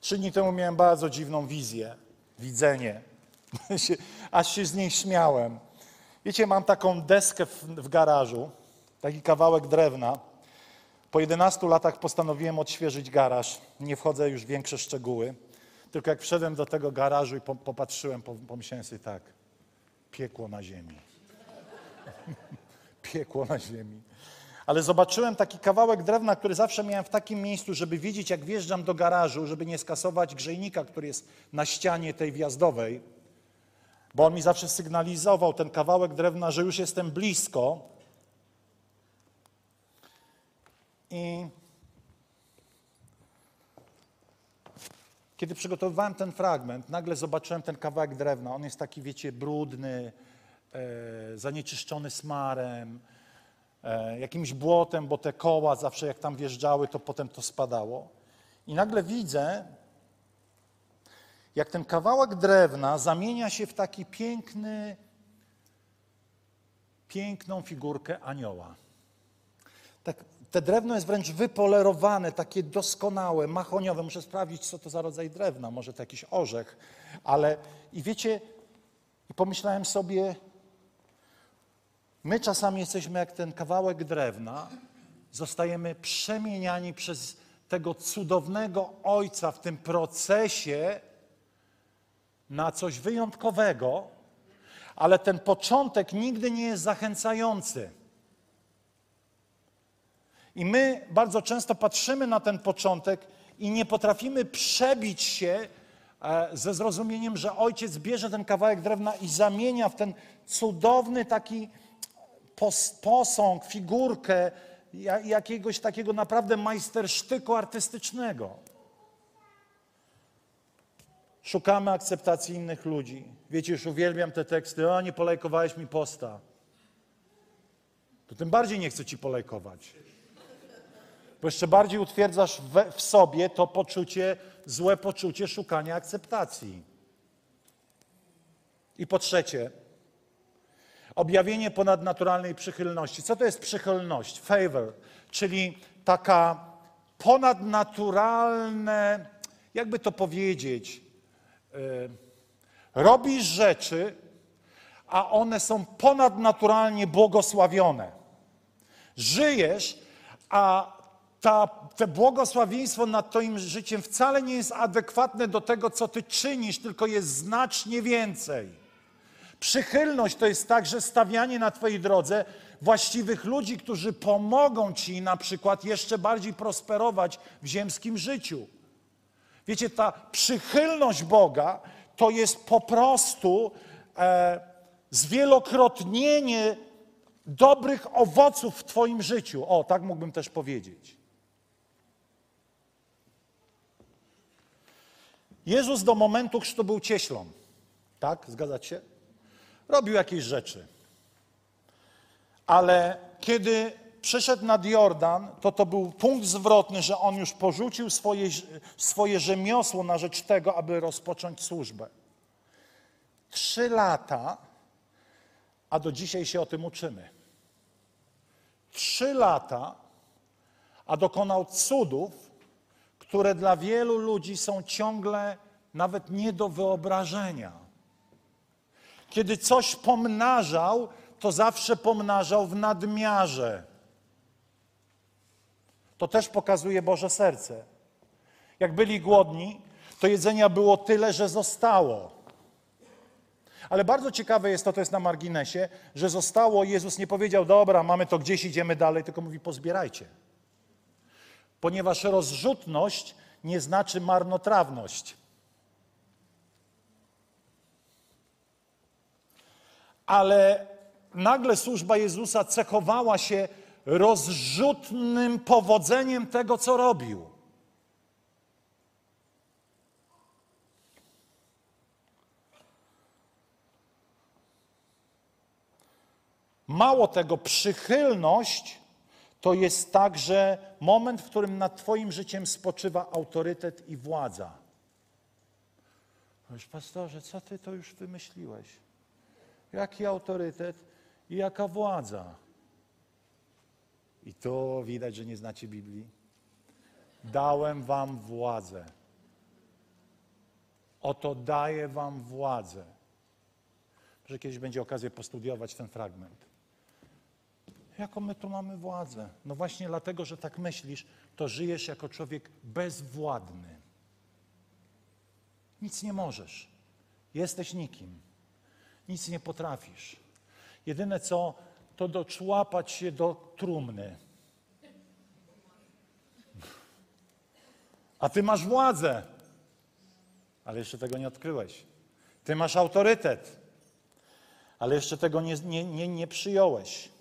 Trzy dni temu miałem bardzo dziwną wizję, widzenie. Aż się z niej śmiałem. Wiecie, mam taką deskę w, w garażu, taki kawałek drewna. Po jedenastu latach postanowiłem odświeżyć garaż. Nie wchodzę już w większe szczegóły. Tylko jak wszedłem do tego garażu i po, popatrzyłem, pomyślałem sobie tak. Piekło na ziemi. Piekło na ziemi. Ale zobaczyłem taki kawałek drewna, który zawsze miałem w takim miejscu, żeby widzieć, jak wjeżdżam do garażu, żeby nie skasować grzejnika, który jest na ścianie tej wjazdowej. Bo on mi zawsze sygnalizował ten kawałek drewna, że już jestem blisko. I kiedy przygotowywałem ten fragment, nagle zobaczyłem ten kawałek drewna. On jest taki, wiecie, brudny, e, zanieczyszczony smarem, jakimś błotem, bo te koła zawsze jak tam wjeżdżały, to potem to spadało. I nagle widzę, jak ten kawałek drewna zamienia się w taki piękny, piękną figurkę anioła. Tak, te drewno jest wręcz wypolerowane, takie doskonałe, mahoniowe. Muszę sprawdzić, co to za rodzaj drewna, może to jakiś orzech, ale i wiecie, i pomyślałem sobie, my czasami jesteśmy jak ten kawałek drewna, zostajemy przemieniani przez tego cudownego Ojca w tym procesie na coś wyjątkowego, ale ten początek nigdy nie jest zachęcający. I my bardzo często patrzymy na ten początek i nie potrafimy przebić się ze zrozumieniem, że Ojciec bierze ten kawałek drewna i zamienia w ten cudowny taki posąg, figurkę jakiegoś takiego naprawdę majstersztyku artystycznego. Szukamy akceptacji innych ludzi. Wiecie, już uwielbiam te teksty. O, nie polajkowałeś mi posta. To tym bardziej nie chcę ci polajkować. Bo jeszcze bardziej utwierdzasz we, w sobie to poczucie, złe poczucie szukania akceptacji. I po trzecie, objawienie ponadnaturalnej przychylności. Co to jest przychylność? Favor, czyli taka ponadnaturalne, jakby to powiedzieć, yy, robisz rzeczy, a one są ponadnaturalnie błogosławione. Żyjesz, a ta, te błogosławieństwo nad twoim życiem wcale nie jest adekwatne do tego, co ty czynisz, tylko jest znacznie więcej. Przychylność to jest także stawianie na twojej drodze właściwych ludzi, którzy pomogą ci na przykład jeszcze bardziej prosperować w ziemskim życiu. Wiecie, ta przychylność Boga to jest po prostu e, zwielokrotnienie dobrych owoców w twoim życiu. O, tak mógłbym też powiedzieć. Jezus do momentu chrztu był cieślą. Tak? Zgadzacie się? Robił jakieś rzeczy. ale kiedy przeszedł nad Jordan, to to był punkt zwrotny, że on już porzucił swoje, swoje rzemiosło na rzecz tego, aby rozpocząć służbę. Trzy lata, a do dzisiaj się o tym uczymy. Trzy lata, a dokonał cudów, które dla wielu ludzi są ciągle nawet nie do wyobrażenia. Kiedy coś pomnażał, to zawsze pomnażał w nadmiarze. To też pokazuje Boże serce. Jak byli głodni, to jedzenia było tyle, że zostało. Ale bardzo ciekawe jest to, to jest na marginesie, że zostało, Jezus nie powiedział, dobra, mamy to gdzieś, idziemy dalej, tylko mówi, pozbierajcie. Ponieważ rozrzutność nie znaczy marnotrawność. Ale nagle służba Jezusa cechowała się rozrzutnym powodzeniem tego, co robił. Mało tego, przychylność to jest także moment, w którym nad twoim życiem spoczywa autorytet i władza. Mówisz, pastorze, co ty to już wymyśliłeś? Jaki autorytet i jaka władza? I to widać, że nie znacie Biblii. Dałem wam władzę. Oto daję wam władzę. Że kiedyś będzie okazja postudiować ten fragment. Jaką my tu mamy władzę? No właśnie dlatego, że tak myślisz, to żyjesz jako człowiek bezwładny. Nic nie możesz. Jesteś nikim. Nic nie potrafisz. Jedyne co, to doczłapać się do trumny. A ty masz władzę. Ale jeszcze tego nie odkryłeś. Ty masz autorytet. Ale jeszcze tego nie, nie, nie, nie przyjąłeś.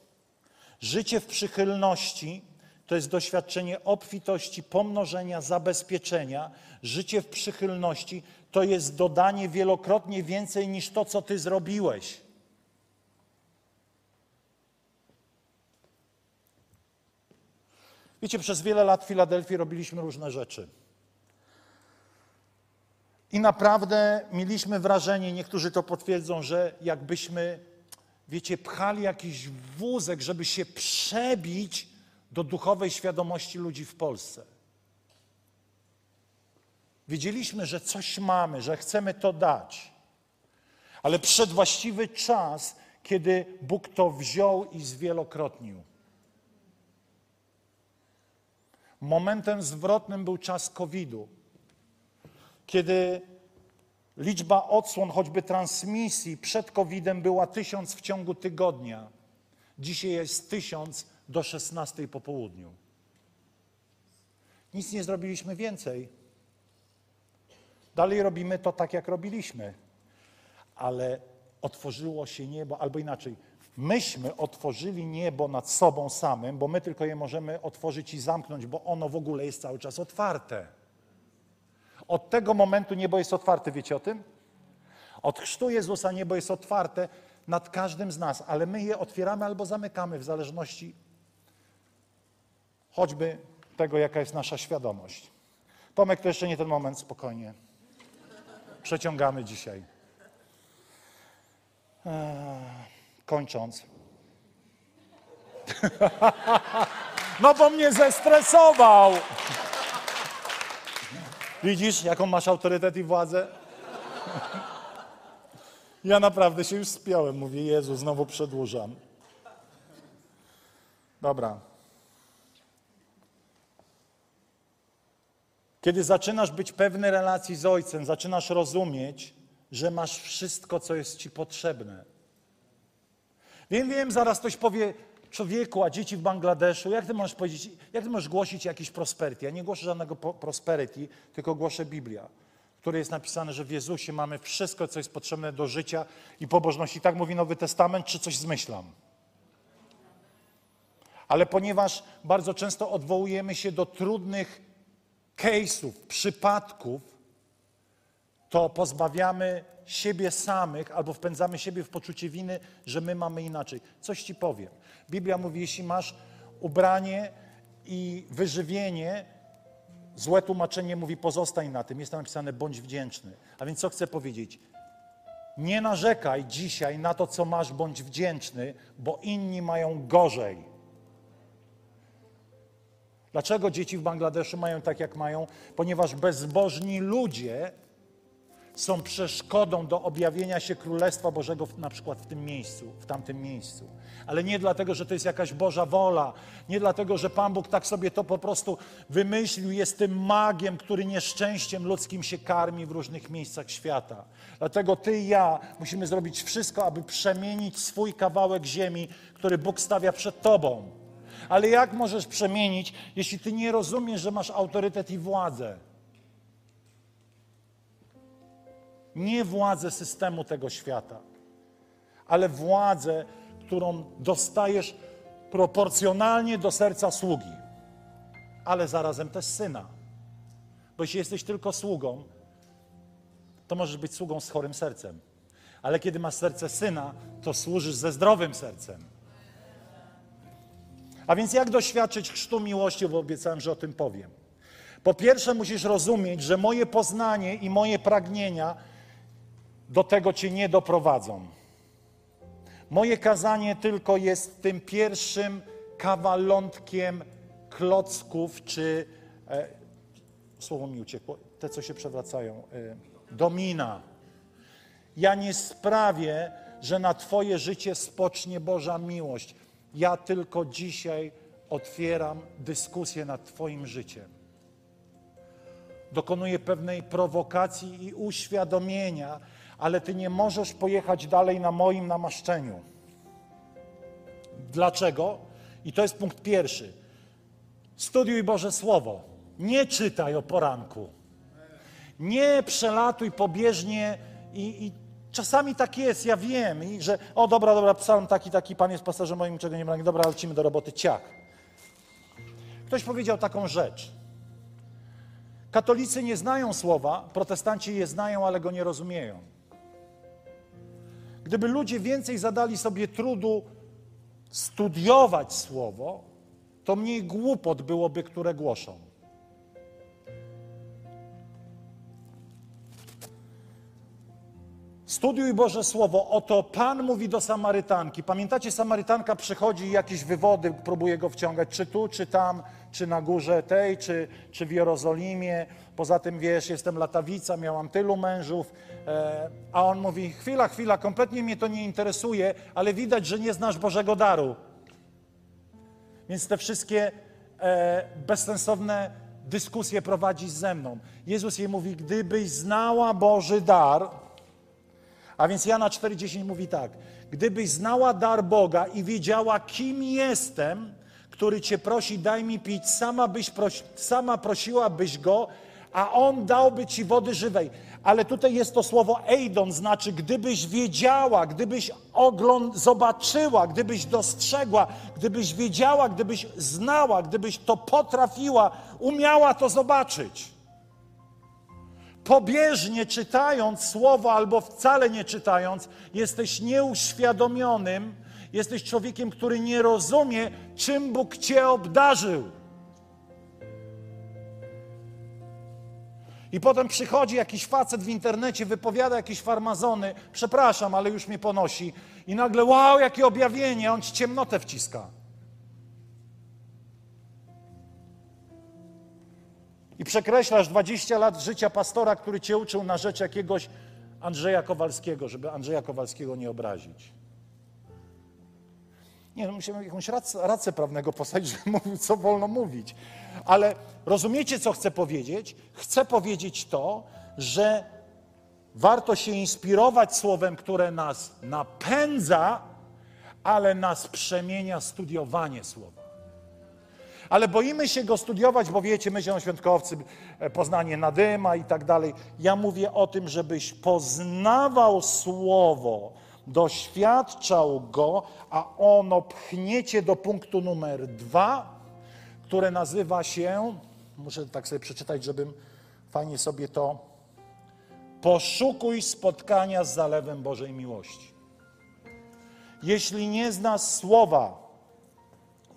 Życie w przychylności to jest doświadczenie obfitości, pomnożenia, zabezpieczenia. Życie w przychylności to jest dodanie wielokrotnie więcej niż to, co ty zrobiłeś. Wiecie, przez wiele lat w Filadelfii robiliśmy różne rzeczy. I naprawdę mieliśmy wrażenie, niektórzy to potwierdzą, że jakbyśmy, wiecie, pchali jakiś wózek, żeby się przebić do duchowej świadomości ludzi w Polsce. Wiedzieliśmy, że coś mamy, że chcemy to dać. Ale przyszedł właściwy czas, kiedy Bóg to wziął i zwielokrotnił. Momentem zwrotnym był czas kowida. Kiedy liczba odsłon, choćby transmisji przed kowidem była tysiąc w ciągu tygodnia. Dzisiaj jest tysiąc do szesnastej po południu. Nic nie zrobiliśmy więcej. Dalej robimy to tak, jak robiliśmy. Ale otworzyło się niebo, albo inaczej, myśmy otworzyli niebo nad sobą samym, bo my tylko je możemy otworzyć i zamknąć, bo ono w ogóle jest cały czas otwarte. Od tego momentu niebo jest otwarte, wiecie o tym? Od chrztu Jezusa niebo jest otwarte nad każdym z nas, ale my je otwieramy albo zamykamy w zależności choćby tego, jaka jest nasza świadomość. Tomek, to jeszcze nie ten moment, spokojnie. Przeciągamy dzisiaj. Kończąc. No bo mnie zestresował. Widzisz, jaką masz autorytet i władzę? Ja naprawdę się już spiąłem. Mówię, Jezu, znowu przedłużam. Dobra. Kiedy zaczynasz być pewny relacji z Ojcem, zaczynasz rozumieć, że masz wszystko, co jest ci potrzebne. Wiem, wiem, zaraz ktoś powie, człowieku, a dzieci w Bangladeszu, jak ty możesz powiedzieć, jak ty możesz głosić jakiś prosperity? Ja nie głoszę żadnego prosperity, tylko głoszę Biblię, w której jest napisane, że w Jezusie mamy wszystko, co jest potrzebne do życia i pobożności. Tak mówi Nowy Testament, czy coś zmyślam? Ale ponieważ bardzo często odwołujemy się do trudnych case'ów, przypadków, to pozbawiamy siebie samych albo wpędzamy siebie w poczucie winy, że my mamy inaczej. Coś ci powiem. Biblia mówi, jeśli masz ubranie i wyżywienie, złe tłumaczenie mówi, pozostań na tym. Jest tam napisane, bądź wdzięczny. A więc co chcę powiedzieć? Nie narzekaj dzisiaj na to, co masz, bądź wdzięczny, bo inni mają gorzej. Dlaczego dzieci w Bangladeszu mają tak, jak mają? Ponieważ bezbożni ludzie są przeszkodą do objawienia się Królestwa Bożego na przykład w tym miejscu, w tamtym miejscu. Ale nie dlatego, że to jest jakaś Boża wola, nie dlatego, że Pan Bóg tak sobie to po prostu wymyślił, jest tym magiem, który nieszczęściem ludzkim się karmi w różnych miejscach świata. Dlatego ty i ja musimy zrobić wszystko, aby przemienić swój kawałek ziemi, który Bóg stawia przed tobą. Ale jak możesz przemienić, jeśli ty nie rozumiesz, że masz autorytet i władzę? Nie władzę systemu tego świata, ale władzę, którą dostajesz proporcjonalnie do serca sługi, ale zarazem też syna. Bo jeśli jesteś tylko sługą, to możesz być sługą z chorym sercem. Ale kiedy masz serce syna, to służysz ze zdrowym sercem. A więc jak doświadczyć chrztu miłości, bo obiecałem, że o tym powiem. Po pierwsze musisz rozumieć, że moje poznanie i moje pragnienia do tego cię nie doprowadzą. Moje kazanie tylko jest tym pierwszym kawalątkiem klocków, czy... E, słowo mi uciekło, te co się przewracają. E, domina. Ja nie sprawię, że na twoje życie spocznie Boża miłość. Ja tylko dzisiaj otwieram dyskusję nad twoim życiem. Dokonuję pewnej prowokacji i uświadomienia, ale ty nie możesz pojechać dalej na moim namaszczeniu. Dlaczego? I to jest punkt pierwszy. Studiuj Boże Słowo. Nie czytaj o poranku. Nie przelatuj pobieżnie i, i czasami tak jest, ja wiem, i że o dobra, dobra, psalm taki, taki, Pan jest pasażerem moim, niczego nie brak. Dobra, lecimy do roboty, ciach. Ktoś powiedział taką rzecz. Katolicy nie znają słowa, protestanci je znają, ale go nie rozumieją. Gdyby ludzie więcej zadali sobie trudu studiować słowo, to mniej głupot byłoby, które głoszą. Studiuj Boże Słowo, oto Pan mówi do Samarytanki. Pamiętacie, Samarytanka przychodzi i jakieś wywody próbuje go wciągać, czy tu, czy tam, czy na górze tej, czy, czy w Jerozolimie. Poza tym, wiesz, jestem latawica, miałam tylu mężów. E, a on mówi, chwila, chwila, kompletnie mnie to nie interesuje, ale widać, że nie znasz Bożego daru. Więc te wszystkie e, bezsensowne dyskusje prowadzisz ze mną. Jezus jej mówi, gdybyś znała Boży dar... A więc Jana cztery dziesięć mówi tak. Gdybyś znała dar Boga i wiedziała, kim jestem, który cię prosi, daj mi pić, sama, byś prosi, sama prosiłabyś Go, a On dałby ci wody żywej. Ale tutaj jest to słowo eidon, znaczy gdybyś wiedziała, gdybyś ogląd zobaczyła, gdybyś dostrzegła, gdybyś wiedziała, gdybyś znała, gdybyś to potrafiła, umiała to zobaczyć. Pobieżnie czytając słowo albo wcale nie czytając, jesteś nieuświadomionym, jesteś człowiekiem, który nie rozumie, czym Bóg cię obdarzył. I potem przychodzi jakiś facet w internecie, wypowiada jakieś farmazony, przepraszam, ale już mnie ponosi, i nagle wow, jakie objawienie, on ci ciemnotę wciska. I przekreślasz dwadzieścia lat życia pastora, który cię uczył na rzecz jakiegoś Andrzeja Kowalskiego, żeby Andrzeja Kowalskiego nie obrazić. Nie, no musimy jakąś rację, rację prawnego postawić, żeby mówił, co wolno mówić. Ale rozumiecie, co chcę powiedzieć? Chcę powiedzieć to, że warto się inspirować słowem, które nas napędza, ale nas przemienia studiowanie słowa. Ale boimy się go studiować, bo wiecie, my zielonoświątkowcy, poznanie nadyma i tak dalej. Ja mówię o tym, żebyś poznawał Słowo, doświadczał go, a ono pchnie cię do punktu numer dwa, które nazywa się, muszę tak sobie przeczytać, żebym fajnie sobie to Poszukuj spotkania z zalewem Bożej miłości. Jeśli nie znasz słowa,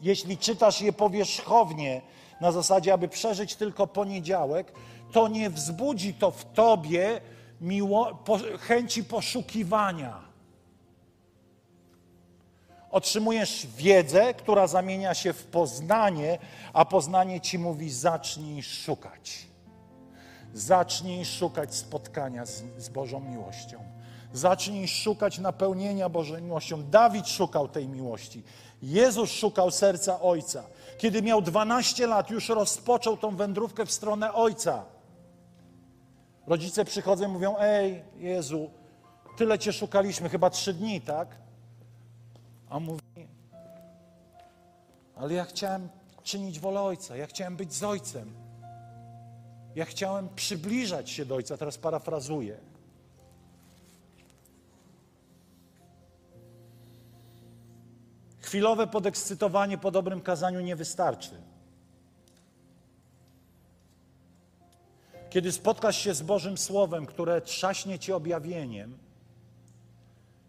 jeśli czytasz je powierzchownie, na zasadzie, aby przeżyć tylko poniedziałek, to nie wzbudzi to w tobie miło, po, chęci poszukiwania. Otrzymujesz wiedzę, która zamienia się w poznanie, a poznanie ci mówi: zacznij szukać. Zacznij szukać spotkania z, z Bożą miłością. Zacznij szukać napełnienia Bożej miłością. Dawid szukał tej miłości. Jezus szukał serca Ojca. Kiedy miał dwanaście lat, już rozpoczął tą wędrówkę w stronę Ojca. Rodzice przychodzą i mówią: ej, Jezu, tyle Cię szukaliśmy, chyba trzy dni, tak? A on mówi: ale ja chciałem czynić wolę Ojca, ja chciałem być z Ojcem. Ja chciałem przybliżać się do Ojca, teraz parafrazuję. Chwilowe podekscytowanie po dobrym kazaniu nie wystarczy. Kiedy spotkasz się z Bożym Słowem, które trzaśnie Cię objawieniem,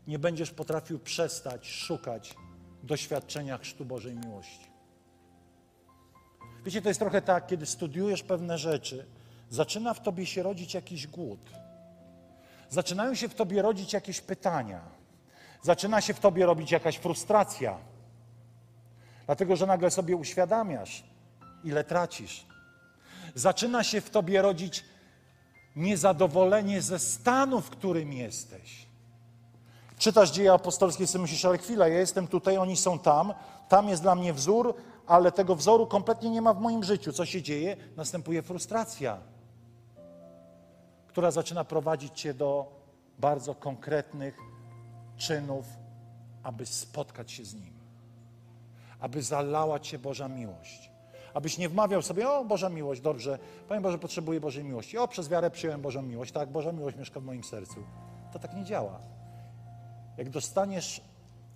nie będziesz potrafił przestać szukać doświadczenia chrztu Bożej miłości. Wiecie, to jest trochę tak, kiedy studiujesz pewne rzeczy, zaczyna w Tobie się rodzić jakiś głód. Zaczynają się w Tobie rodzić jakieś pytania. Zaczyna się w tobie robić jakaś frustracja. Dlatego, że nagle sobie uświadamiasz, ile tracisz. Zaczyna się w tobie rodzić niezadowolenie ze stanu, w którym jesteś. Czytasz Dzieje Apostolskie i sobie myślisz: ale chwila, ja jestem tutaj, oni są tam, tam jest dla mnie wzór, ale tego wzoru kompletnie nie ma w moim życiu. Co się dzieje? Następuje frustracja, która zaczyna prowadzić cię do bardzo konkretnych czynów, aby spotkać się z Nim, aby zalała Cię Boża miłość, abyś nie wmawiał sobie: o, Boża miłość, dobrze, Panie Boże, potrzebuję Bożej miłości, o, przez wiarę przyjąłem Bożą miłość, tak, Boża miłość mieszka w moim sercu. To tak nie działa. Jak dostaniesz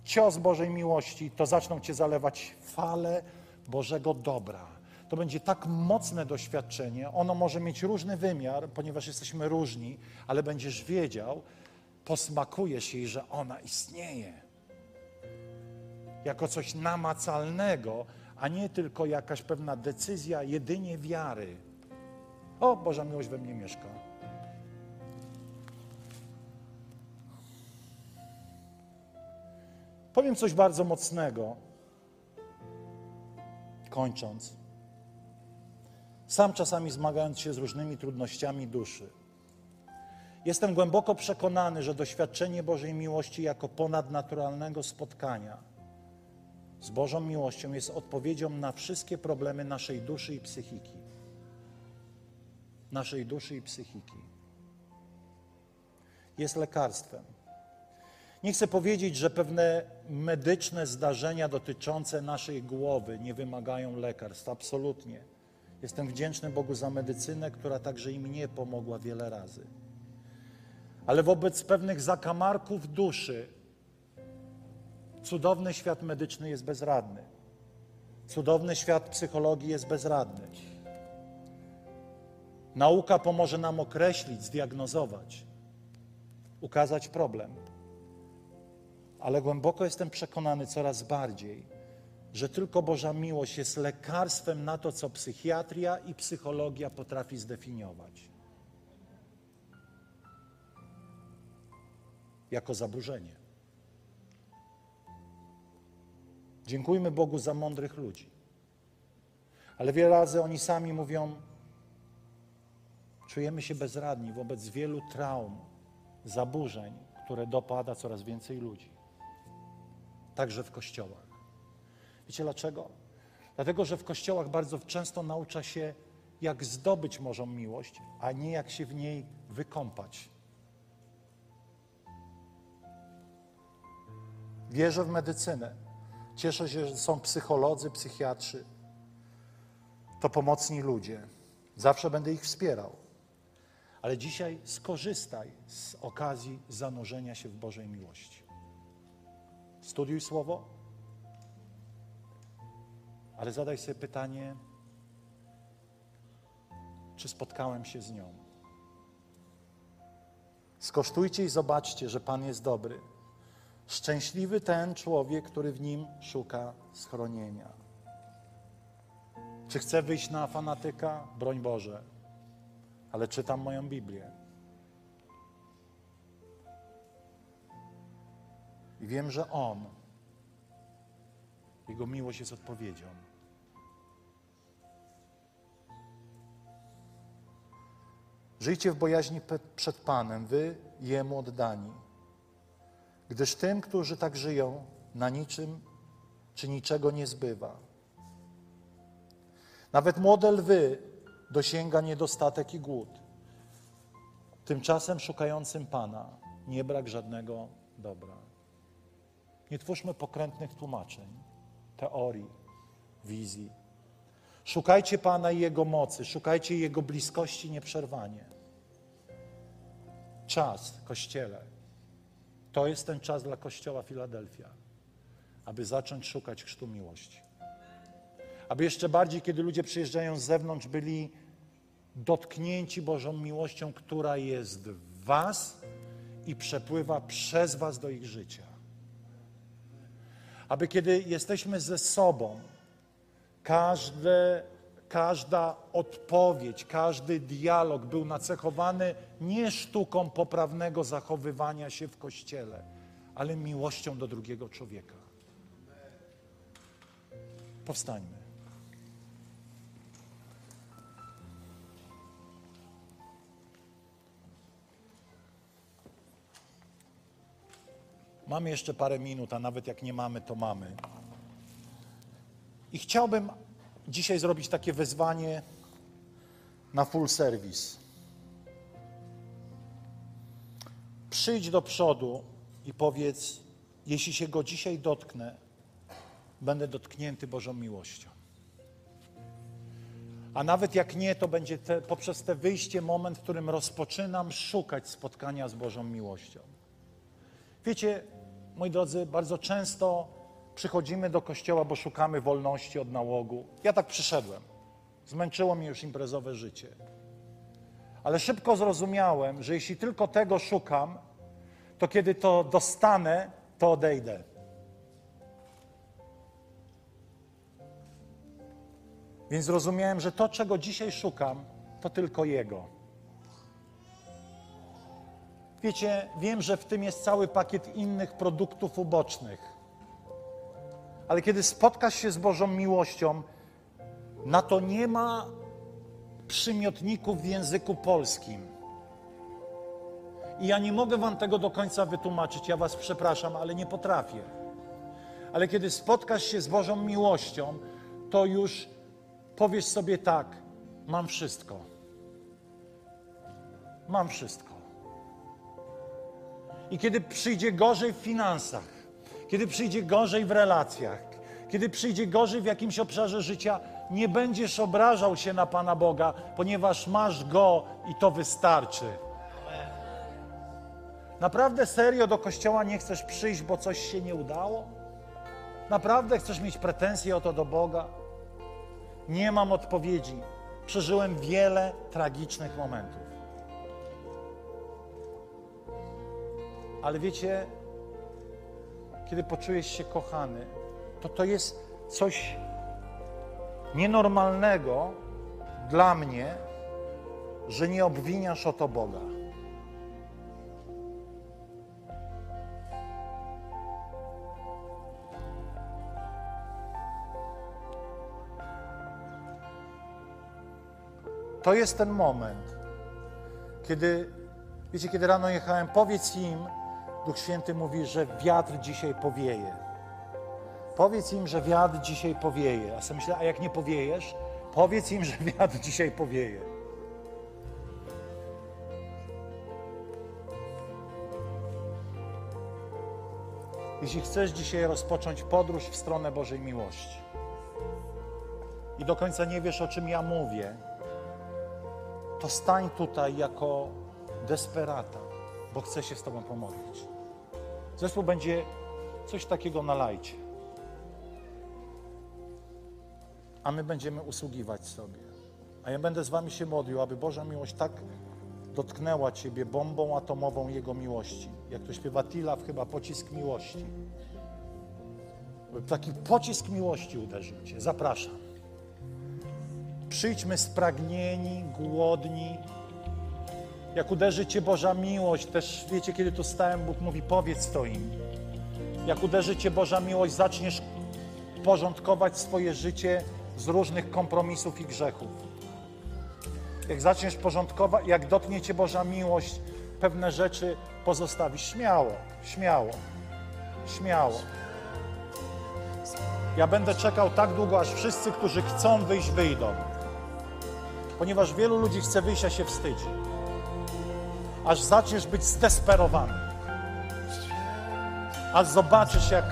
cios Bożej miłości, to zaczną Cię zalewać fale Bożego dobra. To będzie tak mocne doświadczenie, ono może mieć różny wymiar, ponieważ jesteśmy różni, ale będziesz wiedział, posmakujesz jej, że ona istnieje. Jako coś namacalnego, a nie tylko jakaś pewna decyzja jedynie wiary. O, Boża miłość we mnie mieszka. Powiem coś bardzo mocnego, kończąc. Sam czasami zmagając się z różnymi trudnościami duszy, jestem głęboko przekonany, że doświadczenie Bożej miłości jako ponadnaturalnego spotkania z Bożą miłością jest odpowiedzią na wszystkie problemy naszej duszy i psychiki. Naszej duszy i psychiki. Jest lekarstwem. Nie chcę powiedzieć, że pewne medyczne zdarzenia dotyczące naszej głowy nie wymagają lekarstw. Absolutnie. Jestem wdzięczny Bogu za medycynę, która także i mnie pomogła wiele razy. Ale wobec pewnych zakamarków duszy cudowny świat medyczny jest bezradny. Cudowny świat psychologii jest bezradny. Nauka pomoże nam określić, zdiagnozować, ukazać problem. Ale głęboko jestem przekonany coraz bardziej, że tylko Boża miłość jest lekarstwem na to, co psychiatria i psychologia potrafi zdefiniować jako zaburzenie. Dziękujmy Bogu za mądrych ludzi. Ale wiele razy oni sami mówią: czujemy się bezradni wobec wielu traum, zaburzeń, które dopada coraz więcej ludzi. Także w kościołach. Wiecie dlaczego? Dlatego, że w kościołach bardzo często naucza się, jak zdobyć Bożą miłość, a nie jak się w niej wykąpać. Wierzę w medycynę. Cieszę się, że są psycholodzy, psychiatrzy. To pomocni ludzie. Zawsze będę ich wspierał. Ale dzisiaj skorzystaj z okazji zanurzenia się w Bożej miłości. Studiuj Słowo, ale zadaj sobie pytanie, czy spotkałem się z nią? Skosztujcie i zobaczcie, że Pan jest dobry. Szczęśliwy ten człowiek, który w Nim szuka schronienia. Czy chcę wyjść na fanatyka? Broń Boże. Ale czytam moją Biblię. I wiem, że On, Jego miłość jest odpowiedzią. Żyjcie w bojaźni przed Panem, wy Jemu oddani. Gdyż tym, którzy tak żyją, na niczym czy niczego nie zbywa. Nawet młode lwy dosięga niedostatek i głód. Tymczasem szukającym Pana nie brak żadnego dobra. Nie twórzmy pokrętnych tłumaczeń, teorii, wizji. Szukajcie Pana i Jego mocy, szukajcie Jego bliskości nieprzerwanie. Czas, Kościele, to jest ten czas dla Kościoła Filadelfia, aby zacząć szukać chrztu miłości. Aby jeszcze bardziej, kiedy ludzie przyjeżdżają z zewnątrz, byli dotknięci Bożą miłością, która jest w was i przepływa przez was do ich życia. Aby kiedy jesteśmy ze sobą, Każde, każda odpowiedź, każdy dialog był nacechowany nie sztuką poprawnego zachowywania się w Kościele, ale miłością do drugiego człowieka. Powstańmy. Mamy jeszcze parę minut, a nawet jak nie mamy, to mamy. I chciałbym dzisiaj zrobić takie wezwanie na full service. Przyjdź do przodu i powiedz, jeśli się go dzisiaj dotknę, będę dotknięty Bożą miłością. A nawet jak nie, to będzie te, poprzez te wyjście moment, w którym rozpoczynam szukać spotkania z Bożą miłością. Wiecie, moi drodzy, bardzo często przychodzimy do kościoła, bo szukamy wolności od nałogu. Ja tak przyszedłem. Zmęczyło mnie już imprezowe życie. Ale szybko zrozumiałem, że jeśli tylko tego szukam, to kiedy to dostanę, to odejdę. Więc zrozumiałem, że to, czego dzisiaj szukam, to tylko Jego. Wiecie, wiem, że w tym jest cały pakiet innych produktów ubocznych. Ale kiedy spotkasz się z Bożą miłością, na to nie ma przymiotników w języku polskim. I ja nie mogę wam tego do końca wytłumaczyć, ja was przepraszam, ale nie potrafię. Ale kiedy spotkasz się z Bożą miłością, to już powiesz sobie tak, mam wszystko. Mam wszystko. I kiedy przyjdzie gorzej w finansach, kiedy przyjdzie gorzej w relacjach, kiedy przyjdzie gorzej w jakimś obszarze życia, nie będziesz obrażał się na Pana Boga, ponieważ masz Go i to wystarczy. Naprawdę serio do kościoła nie chcesz przyjść, bo coś się nie udało? Naprawdę chcesz mieć pretensje o to do Boga? Nie mam odpowiedzi. Przeżyłem wiele tragicznych momentów. Ale wiecie, kiedy poczujesz się kochany, to to jest coś nienormalnego dla mnie, że nie obwiniasz o to Boga. To jest ten moment, kiedy, wiecie, kiedy rano jechałem, powiedz im, Duch Święty mówi, że wiatr dzisiaj powieje. Powiedz im, że wiatr dzisiaj powieje. A sobie myślę, a jak nie powiejesz? Powiedz im, że wiatr dzisiaj powieje. Jeśli chcesz dzisiaj rozpocząć podróż w stronę Bożej miłości i do końca nie wiesz, o czym ja mówię, to stań tutaj jako desperata, bo chcę się z Tobą pomodlić. Zespół będzie coś takiego na lajcie. A my będziemy usługiwać sobie. A ja będę z wami się modlił, aby Boża miłość tak dotknęła Ciebie bombą atomową Jego miłości. Jak to śpiewa Tilaw, chyba pocisk miłości. Taki pocisk miłości uderzył Cię. Zapraszam. Przyjdźmy spragnieni, głodni. Jak uderzy Cię Boża miłość, też wiecie, kiedy tu stałem, Bóg mówi, powiedz to im. Jak uderzy Cię Boża miłość, zaczniesz porządkować swoje życie z różnych kompromisów i grzechów. Jak zaczniesz porządkować, jak dotknie Cię Boża miłość, pewne rzeczy pozostawisz. Śmiało, śmiało, śmiało. Ja będę czekał tak długo, aż wszyscy, którzy chcą wyjść, wyjdą. Ponieważ wielu ludzi chce wyjść, a się wstydzi. Aż zaczniesz być zdesperowany. Aż zobaczysz, jak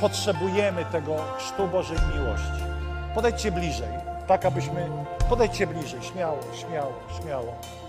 potrzebujemy tego chrztu Bożej miłości. Podejdźcie bliżej, tak abyśmy... Podejdźcie bliżej, śmiało, śmiało, śmiało.